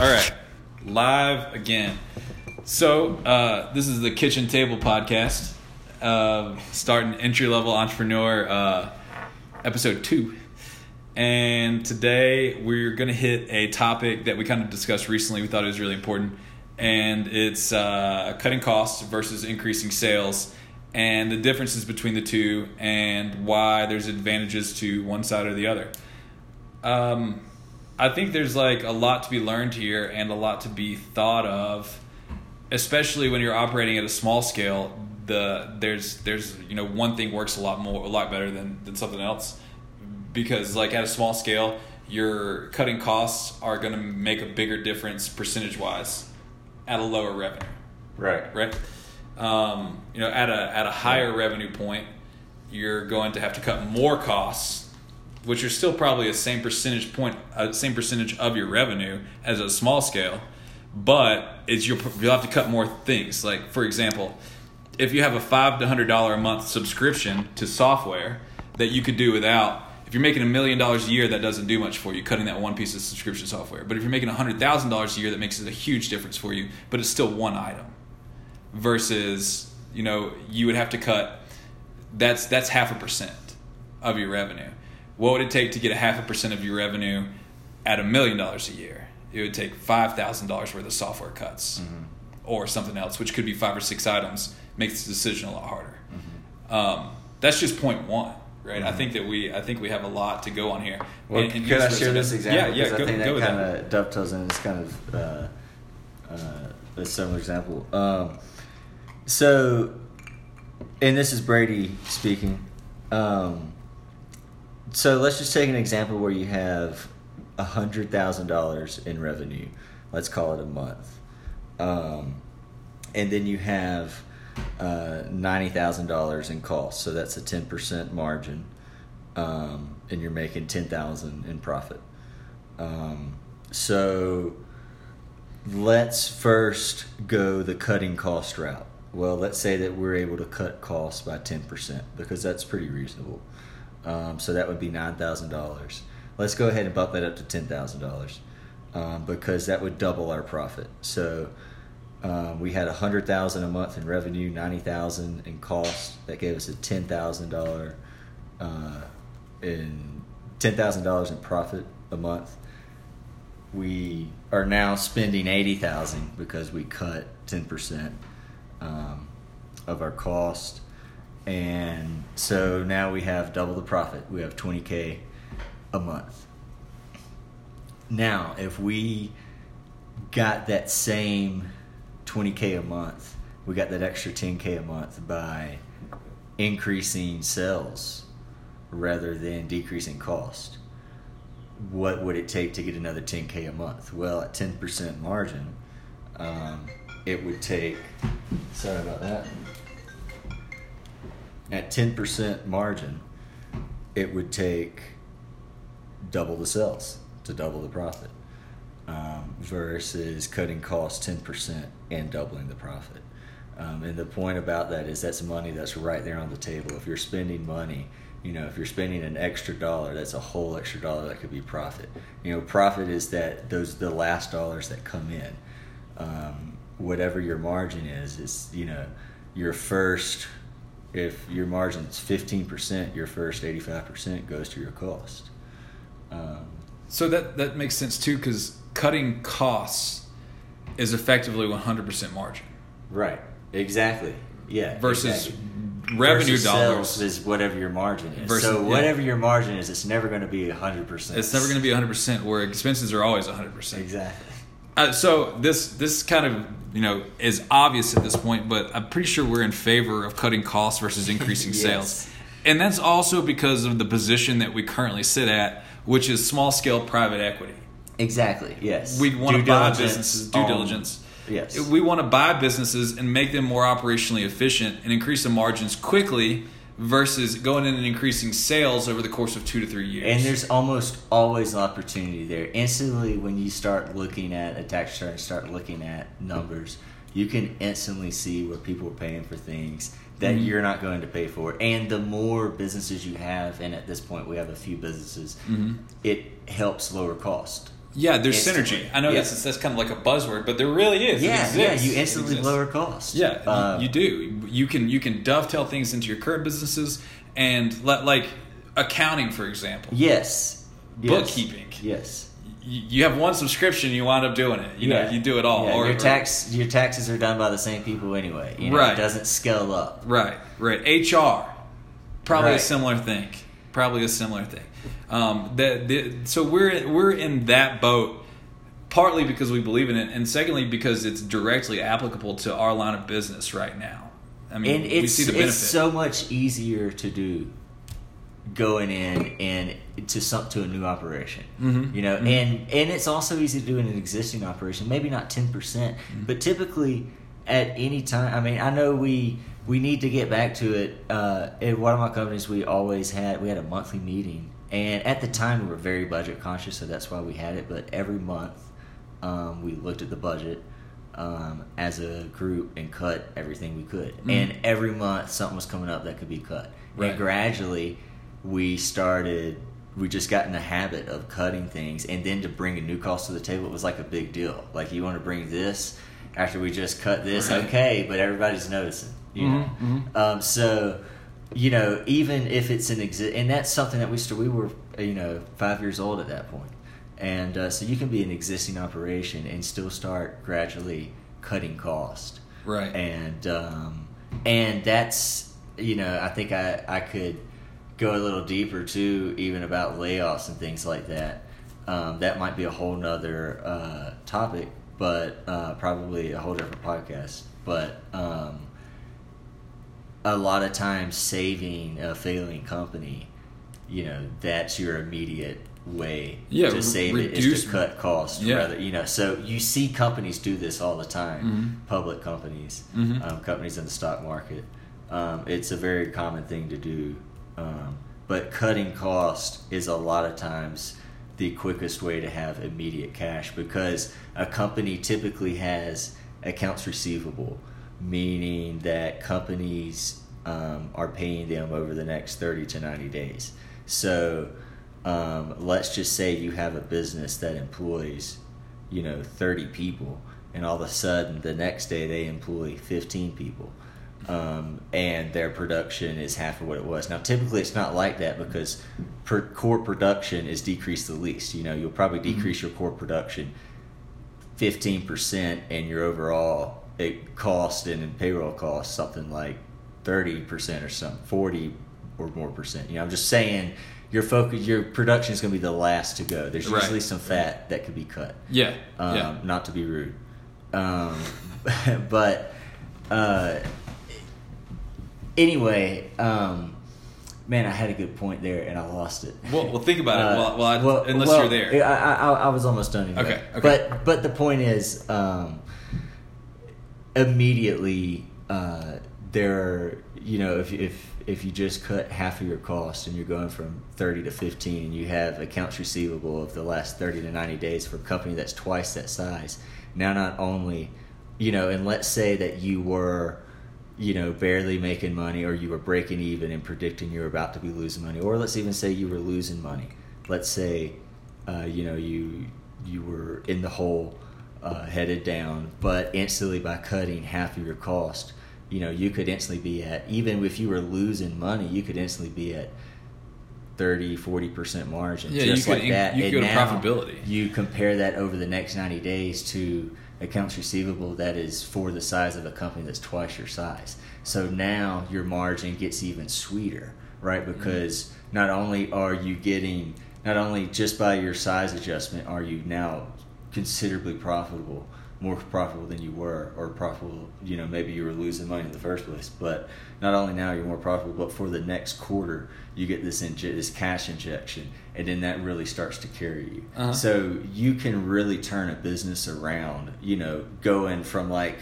All right, live again. So this is the Kitchen Table Podcast, starting Entry Level Entrepreneur, episode 2. And today we're going to hit a topic that we kind of discussed recently. We thought it was really important. And it's cutting costs versus increasing sales and the differences between the two and why there's advantages to one side or the other. I think there's like a lot to be learned here and a lot to be thought of, especially when you're operating at a small scale. There's you know, one thing works a lot better than something else, because like at a small scale, your cutting costs are going to make a bigger difference percentage wise at a lower revenue. Right. You know, at a higher revenue point, you're going to have to cut more costs, which are still probably the same percentage of your revenue as a small scale, but you'll have to cut more things. Like, for example, if you have a $5 to $100 a month subscription to software that you could do without, if you're making $1 million a year, that doesn't do much for you, cutting that one piece of subscription software. But if you're making $100,000 a year, that makes it a huge difference for you, but it's still one item. Versus, you know, you would have to cut, that's 0.5% of your revenue. What would it take to get 0.5% of your revenue at $1 million a year? It would take $5,000 worth of software cuts, mm-hmm. or something else, which could be 5 or 6 items. Makes the decision a lot harder. Mm-hmm. That's just point one, right? Mm-hmm. I think we have a lot to go on here. Well, and could I share this example? Yeah, go with that. I think that kind of dovetails in. It's kind of a similar example. And this is Brady speaking. So let's just take an example where you have $100,000 in revenue. Let's call it a month. And then you have $90,000 in cost. So that's a 10% margin. And you're making $10,000 in profit. So let's first go the cutting cost route. Well, let's say that we're able to cut costs by 10%, because that's pretty reasonable. So that would be $9,000. Let's go ahead and bump that up to $10,000, because that would double our profit. So we had $100,000 a month in revenue, $90,000 in cost. That gave us a $10,000 in profit a month. We are now spending $80,000 because we cut 10% of our cost. And so now we have double the profit. We have $20,000 a month. Now, if we got that same $20,000 a month, we got that extra $10,000 a month by increasing sales rather than decreasing cost, what would it take to get another $10,000 a month? Well, at 10% margin, it would take... Sorry about that. At 10% margin, it would take double the sales to double the profit, versus cutting costs 10% and doubling the profit. And the point about that is that's money that's right there on the table. If you're spending money, you know, if you're spending an extra $1, that's a whole extra $1 that could be profit. You know, profit is that the last dollars that come in. Whatever your margin is, you know, your first... If your margin's 15%, your first 85% goes to your cost. So that makes sense too, because cutting costs is effectively 100% margin. Right. Exactly. Yeah. Versus revenue versus dollars sales is whatever your margin is. So whatever your margin is, it's never going to be 100%. It's never going to be 100%, where expenses are always 100%. Exactly. So this kind of, you know, is obvious at this point, but I'm pretty sure we're in favor of cutting costs versus increasing yes. sales. And that's also because of the position that we currently sit at, which is small-scale private equity. Exactly, yes. We want to buy businesses, due diligence. Yes. We want to buy businesses and make them more operationally efficient and increase the margins quickly, versus going in and increasing sales over the course of 2 to 3 years. And there's almost always an opportunity there. Instantly, when you start looking at a tax return, start looking at numbers, you can instantly see what people are paying for things that mm-hmm. you're not going to pay for. And the more businesses you have, and at this point we have a few businesses, mm-hmm. it helps lower cost. Yeah, there's instantly. Synergy. I know that's kind of like a buzzword, but there really is. Yeah, you instantly lower costs. Yeah, you do. You can dovetail things into your current businesses and like accounting, for example. Yes. Bookkeeping. Yes. You have one subscription, you wind up doing it. You know, you do it all. Yeah, or your taxes are done by the same people anyway. You know, right. It doesn't scale up. Right. HR, probably a similar thing. So we're in that boat, partly because we believe in it, and secondly because it's directly applicable to our line of business right now. I mean, we see the benefit. It's so much easier to do going in and to a new operation, mm-hmm. you know, mm-hmm. and it's also easy to do in an existing operation. Maybe not 10%, mm-hmm. but typically at any time. I mean, I know we need to get back to it. At one of my companies, we had a monthly meeting, and at the time we were very budget conscious, so that's why we had it. But every month, we looked at the budget as a group and cut everything we could. Mm-hmm. And every month something was coming up that could be cut, right. And gradually. We just got in the habit of cutting things, and then to bring a new cost to the table, it was like a big deal. Like, you want to bring this after we just cut this, okay, but everybody's noticing, you mm-hmm, know? Mm-hmm. So, you know, even if it's and that's something that we were, you know, 5 years old at that point. And so you can be an existing operation and still start gradually cutting cost. Right. And that's, you know, I think I could go a little deeper too, even about layoffs and things like that. That might be a whole nother topic, but probably a whole different podcast. But a lot of times saving a failing company, you know, that's your immediate way to save it is to cut costs. Yeah. Rather, you know, so you see companies do this all the time, mm-hmm. public companies, mm-hmm. Companies in the stock market. It's a very common thing to do. But cutting cost is a lot of times the quickest way to have immediate cash, because a company typically has accounts receivable, meaning that companies are paying them over the next 30 to 90 days. So let's just say you have a business that employs, you know, 30 people, and all of a sudden the next day they employ 15 people. And their production is half of what it was. Now, typically it's not like that, because core production is decreased the least. You know, you'll probably decrease your core production 15% and your overall cost and payroll cost something like 30% or something, 40 or more %. You know, I'm just saying your production is going to be the last to go. There's usually some fat that could be cut. Yeah. Not to be rude. But... Anyway, man, I had a good point there, and I lost it. Well, think about it. Unless you're there, I was almost done. Anyway. Okay. But the point is, immediately there. You know, if you just cut half of your cost and you're going from 30 to 15, and you have accounts receivable of the last 30 to 90 days for a company that's twice that size. Now, not only, you know, and let's say that you were, you know, barely making money, or you were breaking even and predicting you were about to be losing money, or let's even say you were losing money. Let's say, you know, you were in the hole, headed down, but instantly by cutting half of your cost, you know, you could instantly be at, even if you were losing money, you could instantly be at 30-40% margin. Yeah, just like that. You could have profitability. You compare that over the next 90 days to accounts receivable that is for the size of a company that's twice your size. So now your margin gets even sweeter, right? Because mm-hmm. not only just by your size adjustment are you now considerably profitable, more profitable than you were, or profitable, you know, maybe you were losing money in the first place, but not only now you're more profitable, but for the next quarter you get this cash injection, and then that really starts to carry you. Uh-huh. So you can really turn a business around, you know, going from like,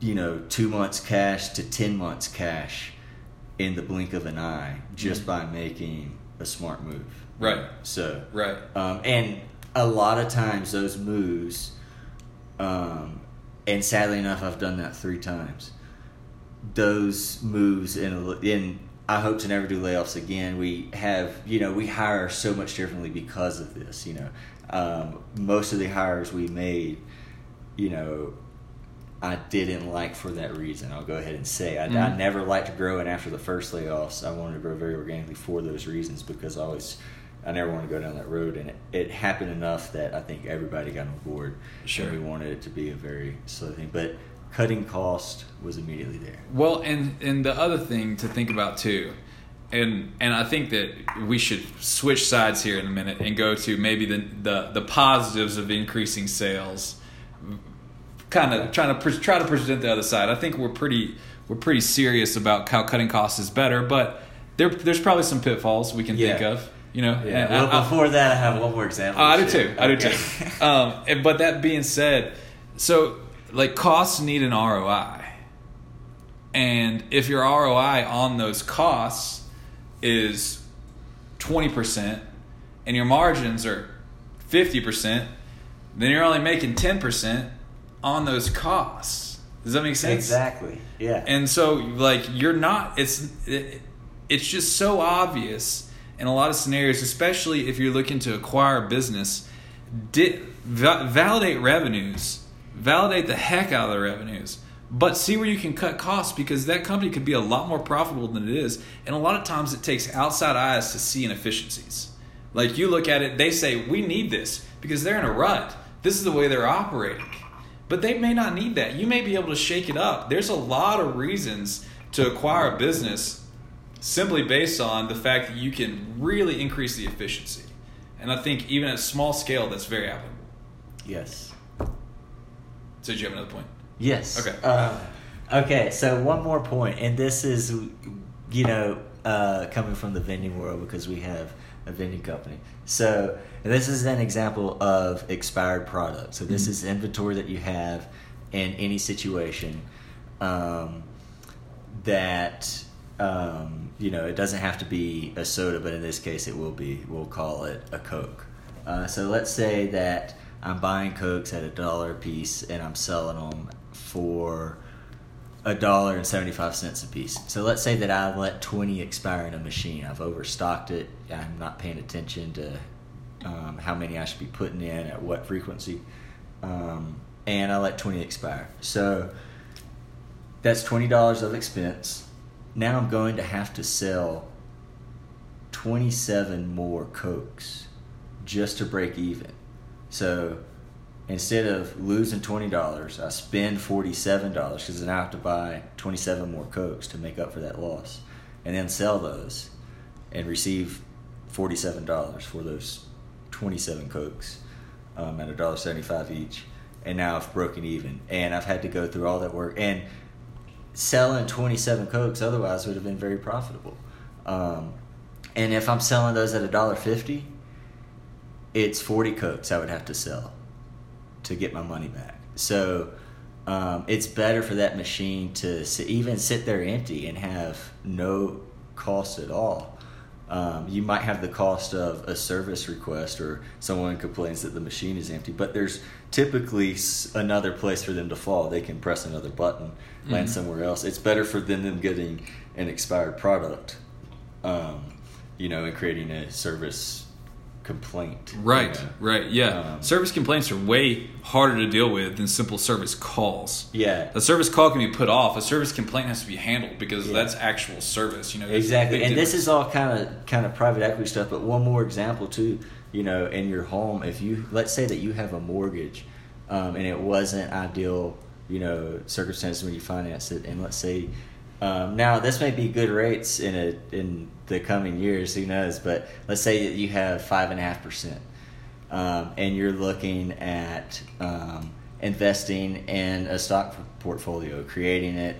you know, 2 months cash to 10 months cash in the blink of an eye, just mm-hmm. by making a smart move. Right. So, right. And a lot of times those moves, and sadly enough, I've done that 3 times. Those moves in I hope to never do layoffs again. We have, we hire so much differently because of this, most of the hires we made, I didn't like for that reason. I'll go ahead and say I never liked growing after the first layoffs. I wanted to grow very organically for those reasons, because I never wanted to go down that road. And it happened enough that I think everybody got on board. Sure. And we wanted it to be a very slow thing. But cutting cost was immediately there. Well, and the other thing to think about too, and I think that we should switch sides here in a minute and go to maybe the positives of increasing sales. Kind of try to present the other side. I think we're pretty serious about how cutting costs is better, but there's probably some pitfalls we can think of. Before that, I have one more example. I do too. But that being said, so costs need an ROI, and if your ROI on those costs is 20% and your margins are 50%, then you're only making 10%. On those costs. Does that make sense? Exactly. Yeah. And so you're not, it's just so obvious in a lot of scenarios, especially if you're looking to acquire a business. Validate revenues, validate the heck out of the revenues, but see where you can cut costs, because that company could be a lot more profitable than it is. And a lot of times it takes outside eyes to see inefficiencies. You look at it, they say, we need this because they're in a rut. This is the way they're operating. But they may not need that. You may be able to shake it up. There's a lot of reasons to acquire a business simply based on the fact that you can really increase the efficiency. And I think even at small scale, that's very applicable. Yes. So did you have another point? Yes. Okay. Okay, so one more point. And this is, coming from the vending world, because we have a vending company. So this is an example of expired product. So this is inventory that you have in any situation that, it doesn't have to be a soda, but in this case it will be. We'll call it a Coke. So let's say that I'm buying Cokes at $1 a piece and I'm selling them for $1.75 a piece. So let's say that I let 20 expire in a machine. I've overstocked it. I'm not paying attention to how many I should be putting in at what frequency. And I let 20 expire. So that's $20 of expense. Now I'm going to have to sell 27 more Cokes just to break even. So instead of losing $20, I spend $47 because then I have to buy 27 more Cokes to make up for that loss, and then sell those and receive $47 for those 27 Cokes at $1.75 each. And now I've broken even, and I've had to go through all that work. And selling 27 Cokes otherwise would have been very profitable. And if I'm selling those at $1.50, it's 40 Cokes I would have to sell to get my money back. So it's better for that machine to even sit there empty and have no cost at all. You might have the cost of a service request or someone complains that the machine is empty, but there's typically another place for them to fall. They can press another button, land somewhere else. It's better for them getting an expired product, and creating a service complaint. Right, right, yeah. Service complaints are way harder to deal with than simple service calls. Yeah. A service call can be put off. A service complaint has to be handled because that's actual service. Exactly. And this is all kind of private equity stuff. But one more example too. In your home, if you let's say that you have a mortgage, and it wasn't ideal, circumstances when you finance it, and let's say now this may be good rates in the coming years, who knows, but let's say that you have 5.5%, and you're looking at investing in a stock portfolio, creating it,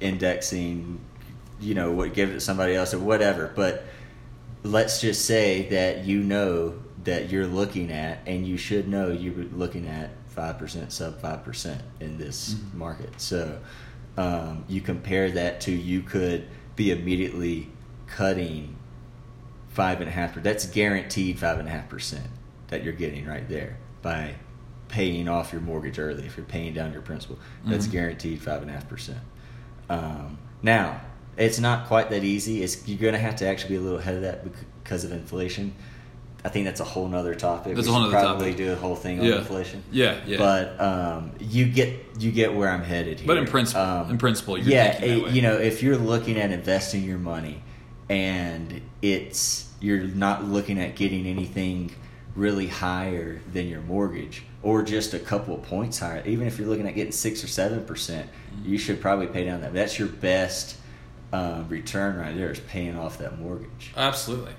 indexing, give it to somebody else or whatever. But let's just say that that you're looking at, and you should know you're looking at 5%, sub 5% in this market. So you compare that to, you could be immediately cutting 5.5%. That's guaranteed 5.5% that you're getting right there by paying off your mortgage early. If you're paying down your principal, that's guaranteed 5.5%. Now, It's not quite that easy. You're going to have to actually be a little ahead of that because of inflation. I think that's a whole nother topic. That's a whole nother topic. We should probably do a whole thing on inflation. Yeah, yeah. But you get where I'm headed here. But in principle, you're thinking that way. You know, if you're looking at investing your money and you're not looking at getting anything really higher than your mortgage or just a couple of points higher, even if you're looking at getting 6 or 7%, you should probably pay down that. That's your best return right there, is paying off that mortgage. Absolutely.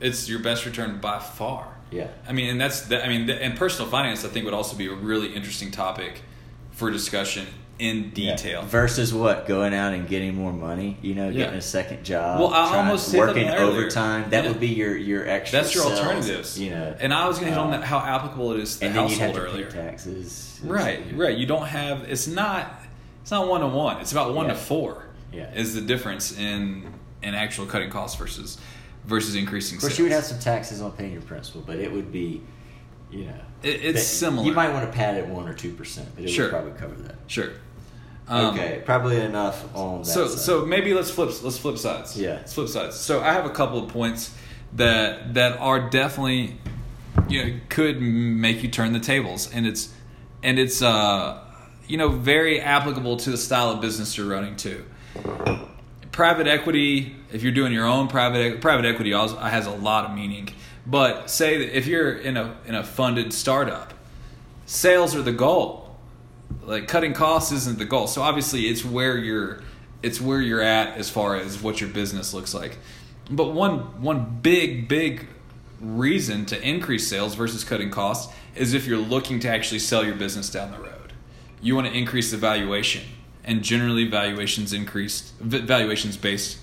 It's your best return by far. Yeah. I mean, and and personal finance, I think, would also be a really interesting topic for discussion in detail. Yeah. Versus what? Going out and getting more money, you know, getting a second job, working overtime. That would be your extra. That's your alternatives. You know. And I was going to hit on that, how applicable it is to the household earlier. And then you have to pay taxes. Right. You don't have, it's not 1-to-1. It's about 1-to-4 is the difference in actual cutting costs versus increasing sales. Of course, you would have some taxes on paying your principal, but it would be, you know... It's similar. You might want to pad it 1 or 2%, but it would probably cover that. Sure. Okay, probably enough on that side. So maybe let's flip sides. Yeah. Let's flip sides. So I have a couple of points that are definitely, you know, could make you turn the tables. And it's you know, very applicable to the style of business you're running too. Private equity, if you're doing your own private equity also has a lot of meaning. But say that if you're in a funded startup, sales are the goal. Like, cutting costs isn't the goal. So obviously it's where you're at as far as what your business looks like. But one big reason to increase sales versus cutting costs is if you're looking to actually sell your business down the road. You want to increase the valuation. And generally, valuations based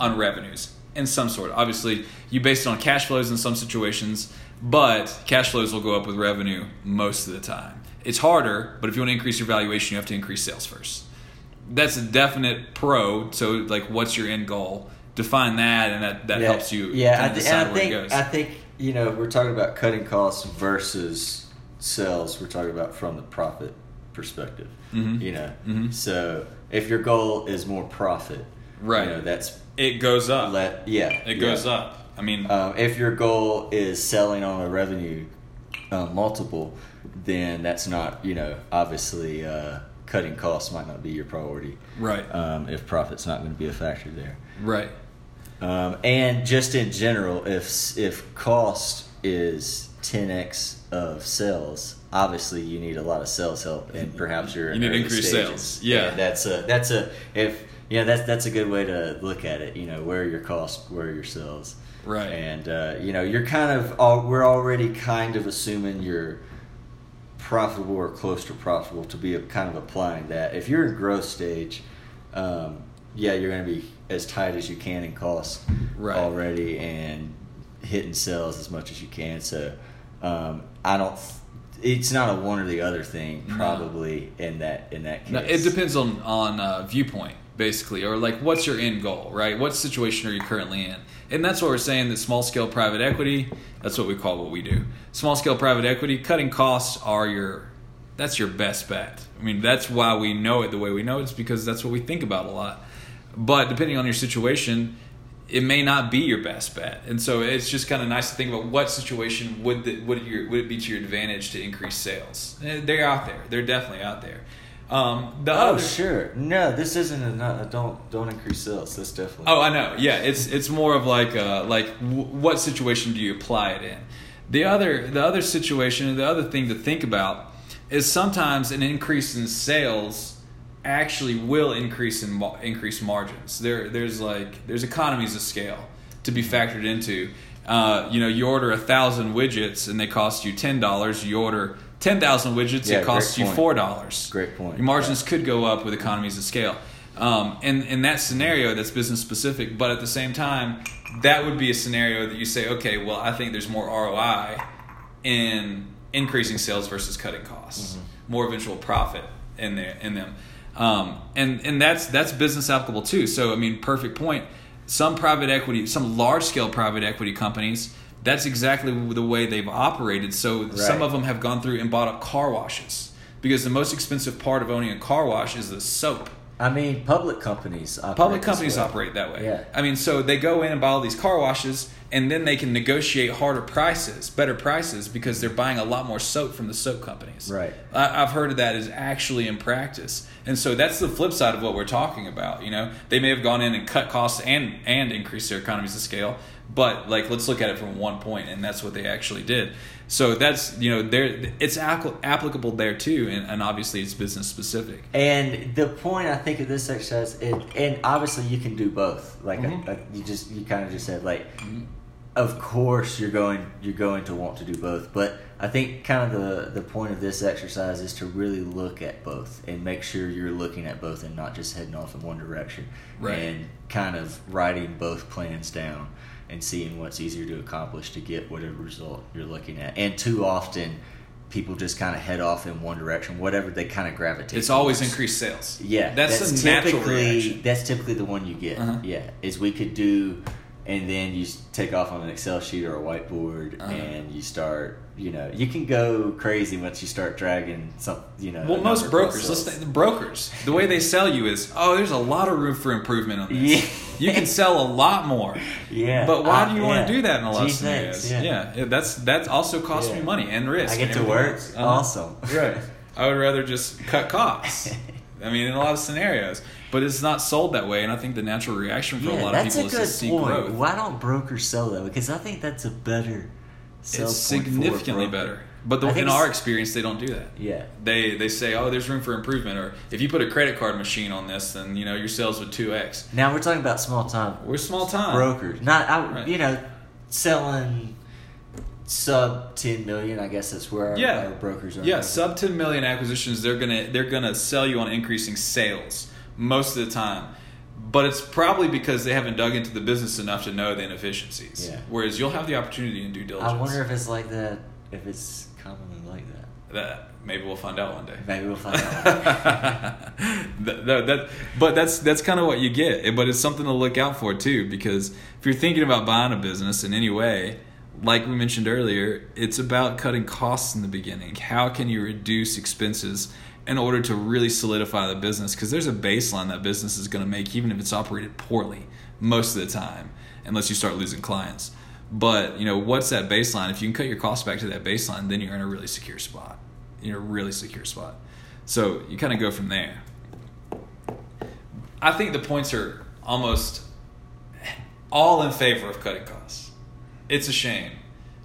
on revenues in some sort. Obviously, you base it on cash flows in some situations, but cash flows will go up with revenue most of the time. It's harder, but if you want to increase your valuation, you have to increase sales first. That's a definite pro. So, like, what's your end goal? Define that, and that helps you kind of decide where it goes. I think, you know, we're talking about cutting costs versus sales. We're talking about from the profit perspective, you know. So if your goal is more profit, right? You know, it goes up. Goes up. I mean, if your goal is selling on a revenue multiple, then that's not, you know, obviously cutting costs might not be your priority, right? If profit's not going to be a factor there, right? And just in general, if cost is 10x of sales, obviously you need a lot of sales help, and perhaps you need to increase sales. Yeah, that's a good way to look at it. You know, where are your costs, where are your sales, right? And you know, you're we're already kind of assuming you're profitable or close to profitable to be kind of applying that. If you're in growth stage, you're going to be as tight as you can in costs already, and hitting sales as much as you can. So it's not a one or the other thing, probably, in that case. No, it depends on viewpoint, basically, or like what's your end goal, right? What situation are you currently in? And that's what we're saying, that small-scale private equity, that's what we call what we do. Small-scale private equity, cutting costs that's your best bet. I mean, that's why we know it the way we know it. It's because that's what we think about a lot. But depending on your situation, it may not be your best bet. And so it's just kind of nice to think about what situation would it be to your advantage to increase sales. They're out there. They're definitely out there. Sure. No, this isn't don't increase sales. That's definitely. Oh, I know. Yeah, it's more of like what situation do you apply it in? The other situation, the other thing to think about is sometimes an increase in sales actually will increase margins. There's economies of scale to be factored into. You know, you order 1,000 widgets and they cost you $10. You order 10,000 widgets, it costs you $4. Great point. Your margins could go up with economies of scale. And in that scenario, that's business specific. But at the same time, that would be a scenario that you say, okay, well, I think there's more ROI in increasing sales versus cutting costs, more eventual profit in them. And that's business applicable too. So, I mean, perfect point. Some large scale private equity companies, that's exactly the way they've operated. So some of them have gone through and bought up car washes, because the most expensive part of owning a car wash is the soap. I mean, public companies operate that way. Yeah. I mean, so they go in and buy all these car washes, and then they can negotiate better prices, because they're buying a lot more soap from the soap companies. Right. I've heard of that as actually in practice, and so that's the flip side of what we're talking about. You know, they may have gone in and cut costs and increased their economies of scale, but like let's look at it from one point, and that's what they actually did. So that's, you know, there it's applicable there too, and obviously it's business specific. And the point I think of this exercise, and obviously you can do both. Like, mm-hmm. You kind of just said, like, mm-hmm. Of course you're going to want to do both, but I think kind of the point of this exercise is to really look at both and make sure you're looking at both and not just heading off in one direction, right? And kind of writing both plans down and seeing what's easier to accomplish to get whatever result you're looking at. And too often, people just kind of head off in one direction, whatever they kind of gravitate towards. It's always increased sales. Yeah. That's a natural reaction. That's typically the one you get. Uh-huh. Yeah. Is we could do, and then you take off on an Excel sheet or a whiteboard, uh-huh. and you start, you know, you can go crazy once you start dragging some, you know. Well, most brokers, the way they sell you is, oh, there's a lot of room for improvement on this. Yeah. You can sell a lot more. Yeah. But why do you want to do that in a lot of scenarios? Yeah. Yeah. That also costs me money and risk. I get to work. Awesome. Right. I would rather just cut costs. I mean, in a lot of scenarios. But it's not sold that way, and I think the natural reaction for a lot of people is to see growth. Why don't brokers sell that way? Because I think that's a better sell point. It's significantly better. But in our experience, they don't do that. Yeah. They say, oh, there's room for improvement. Or if you put a credit card machine on this, then, you know, your sales would 2X. Now we're talking about small time. We're small time. Brokers. Selling sub 10 million, I guess that's where our brokers are. Yeah, sub 10 million acquisitions, they're gonna sell you on increasing sales most of the time. But it's probably because they haven't dug into the business enough to know the inefficiencies. Yeah. Whereas you'll have the opportunity in due diligence. I wonder if it's like that. If it's commonly like that. Maybe we'll find out one day. But that's kind of what you get. But it's something to look out for too, because if you're thinking about buying a business in any way, like we mentioned earlier, it's about cutting costs in the beginning. How can you reduce expenses in order to really solidify the business? Because there's a baseline that business is going to make, even if it's operated poorly most of the time, unless you start losing clients. But, you know, what's that baseline? If you can cut your costs back to that baseline, then you're in a really secure spot. So you kind of go from there. I think the points are almost all in favor of cutting costs. It's a shame,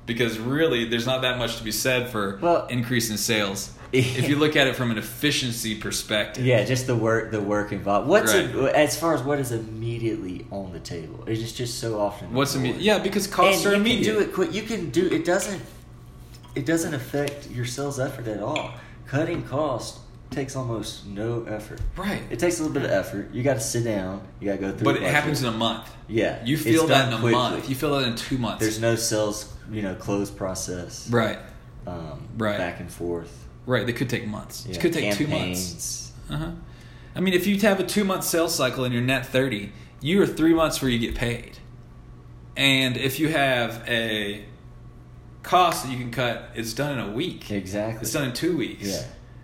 because really there's not that much to be said for increasing sales. If you look at it from an efficiency perspective. Yeah, just the work involved. As far as what is immediately on the table? It's just so often. What's immediate? Yeah, because costs are immediate. You can do it quick. You can do it. It doesn't affect your sales effort at all. Cutting costs takes almost no effort. Right. It takes a little bit of effort. You got to sit down. You got to go through. But it happens in a month. Yeah. You feel that in a month. You feel that in 2 months. There's no sales, close process. Right. Back and forth. Right, they could take months. Yeah, it could take campaigns. 2 months. Uh-huh. I mean, if you have a 2-month sales cycle and you're net 30, you are 3 months where you get paid. And if you have a cost that you can cut, it's done in a week. Exactly. It's done in 2 weeks. Yeah.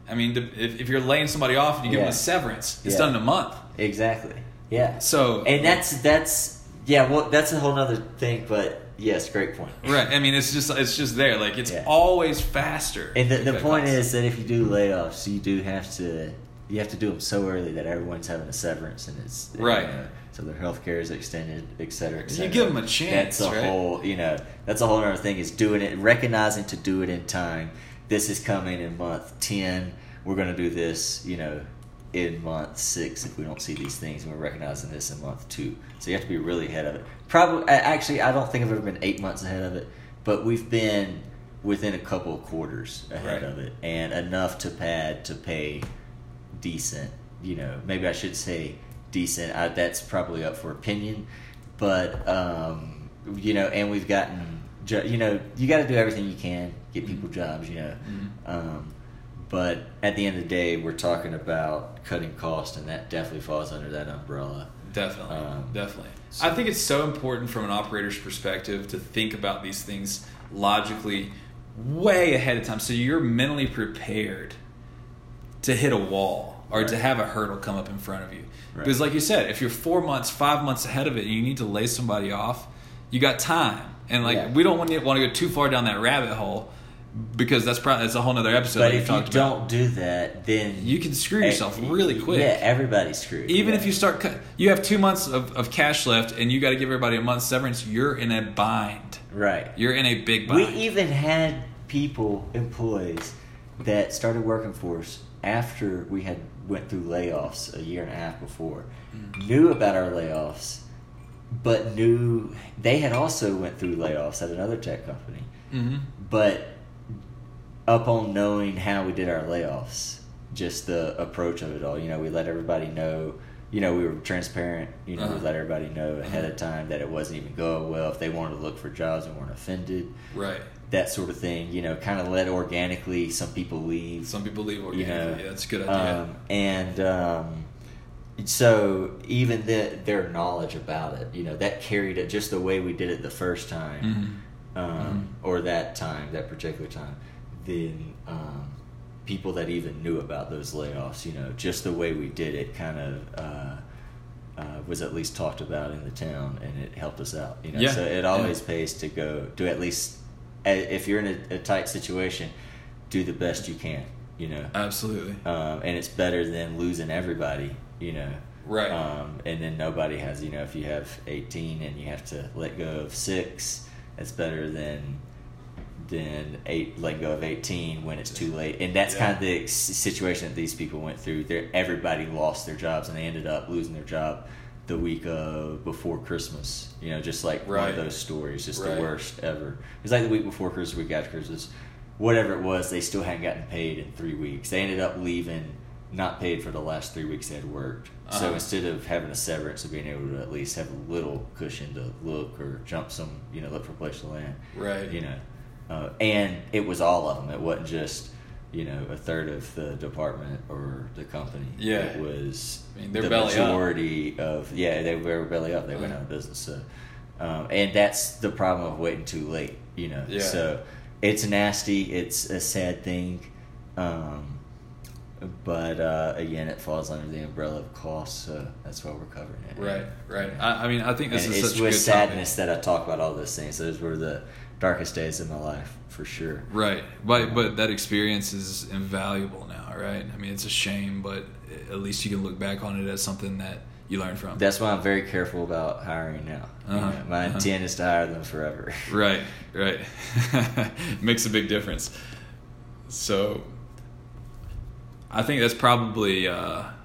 I mean, if you're laying somebody off and you give them a severance, it's done in a month. Exactly. Yeah. So, and that's a whole other thing, but. Yes, great point. Right. I mean, it's just there. Like, it's always faster. And the point is that if you do layoffs, you do have to do them so early that everyone's having a severance, and it's right. So their healthcare is extended, et cetera, et cetera. You give them a chance. That's a whole, that's a whole other thing, is doing it, recognizing to do it in time. This is coming in month 10. We're going to do this, in month 6 if we don't see these things, and we're recognizing this in month 2. So you have to be really ahead of it. Probably, actually, I don't think I've ever been 8 months ahead of it, but we've been within a couple of quarters ahead of it, and enough to pad to pay decent. Maybe I should say decent. That's probably up for opinion, but and we've gotten, you got to do everything you can, get people jobs, Mm-hmm. But at the end of the day, we're talking about cutting costs, and that definitely falls under that umbrella. Definitely, definitely. So. I think it's so important from an operator's perspective to think about these things logically way ahead of time, so you're mentally prepared to hit a wall. or to have a hurdle come up in front of you. Right. Because like you said, if you're 4 months, 5 months ahead of it and you need to lay somebody off, you got time. And like we don't want to go too far down that rabbit hole, because that's a whole other episode. But if you don't do that, then you can screw yourself really quick. Yeah, everybody's screwed. Even if you start, you have 2 months of cash left, and you got to give everybody a month's severance. You're in a bind. Right. You're in a big bind. We even had employees that started working for us after we had went through layoffs a year and a half before, knew about our layoffs, but knew they had also went through layoffs at another tech company, but. Up on knowing how we did our layoffs, just the approach of it all. You know, we let everybody know, you know, we were transparent, you know, we let everybody know ahead of time that it wasn't even going well. If they wanted to look for jobs and weren't offended. Right. That sort of thing, you know, kind of let organically, some people leave. Some people leave organically, you know? Yeah, that's a good idea. So even their knowledge about it, you know, that carried it just the way we did it the first time, or that particular time. Then people that even knew about those layoffs, you know, just the way we did it kind of was at least talked about in the town, and it helped us out, you know. Yeah. So it always pays to go do, at least if you're in a tight situation, do the best you can, you know. Absolutely. And it's better than losing everybody, you know. Right. And then nobody has, you know, if you have 18 and you have to let go of 6, it's better than 8, letting go of 18 when it's too late. And that's kind of the situation that these people went through. Everybody lost their jobs, and they ended up losing their job the week before Christmas. You know, just like one of those stories, just the worst ever. It was like the week before Christmas, week after Christmas, whatever it was, they still hadn't gotten paid in 3 weeks. They ended up leaving not paid for the last 3 weeks they had worked. So instead of having a severance of being able to at least have a little cushion to look or jump some, you know, look for a place to land. Right. You know. And it was all of them. It wasn't just, you know, a third of the department or the company. Yeah. It was the majority of, they were belly up. They went out of business. So, and that's the problem of waiting too late, you know. Yeah. So it's nasty. It's a sad thing. But, again, it falls under the umbrella of costs, so that's why we're covering it. Right, right. I mean, I think this is such a good topic. It's with sadness that I talk about all those things. Those were the darkest days of my life, for sure. Right. But that experience is invaluable now, right? I mean, it's a shame, but at least you can look back on it as something that you learn from. That's why I'm very careful about hiring now. You know, my intent is to hire them forever. Right, right. Makes a big difference. So... I think that's probably about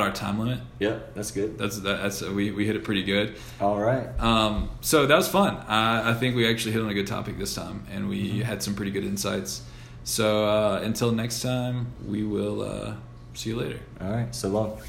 our time limit. Yeah, that's good. That's we hit it pretty good. All right. So that was fun. I think we actually hit on a good topic this time, and we had some pretty good insights. So until next time, we will see you later. All right. So long.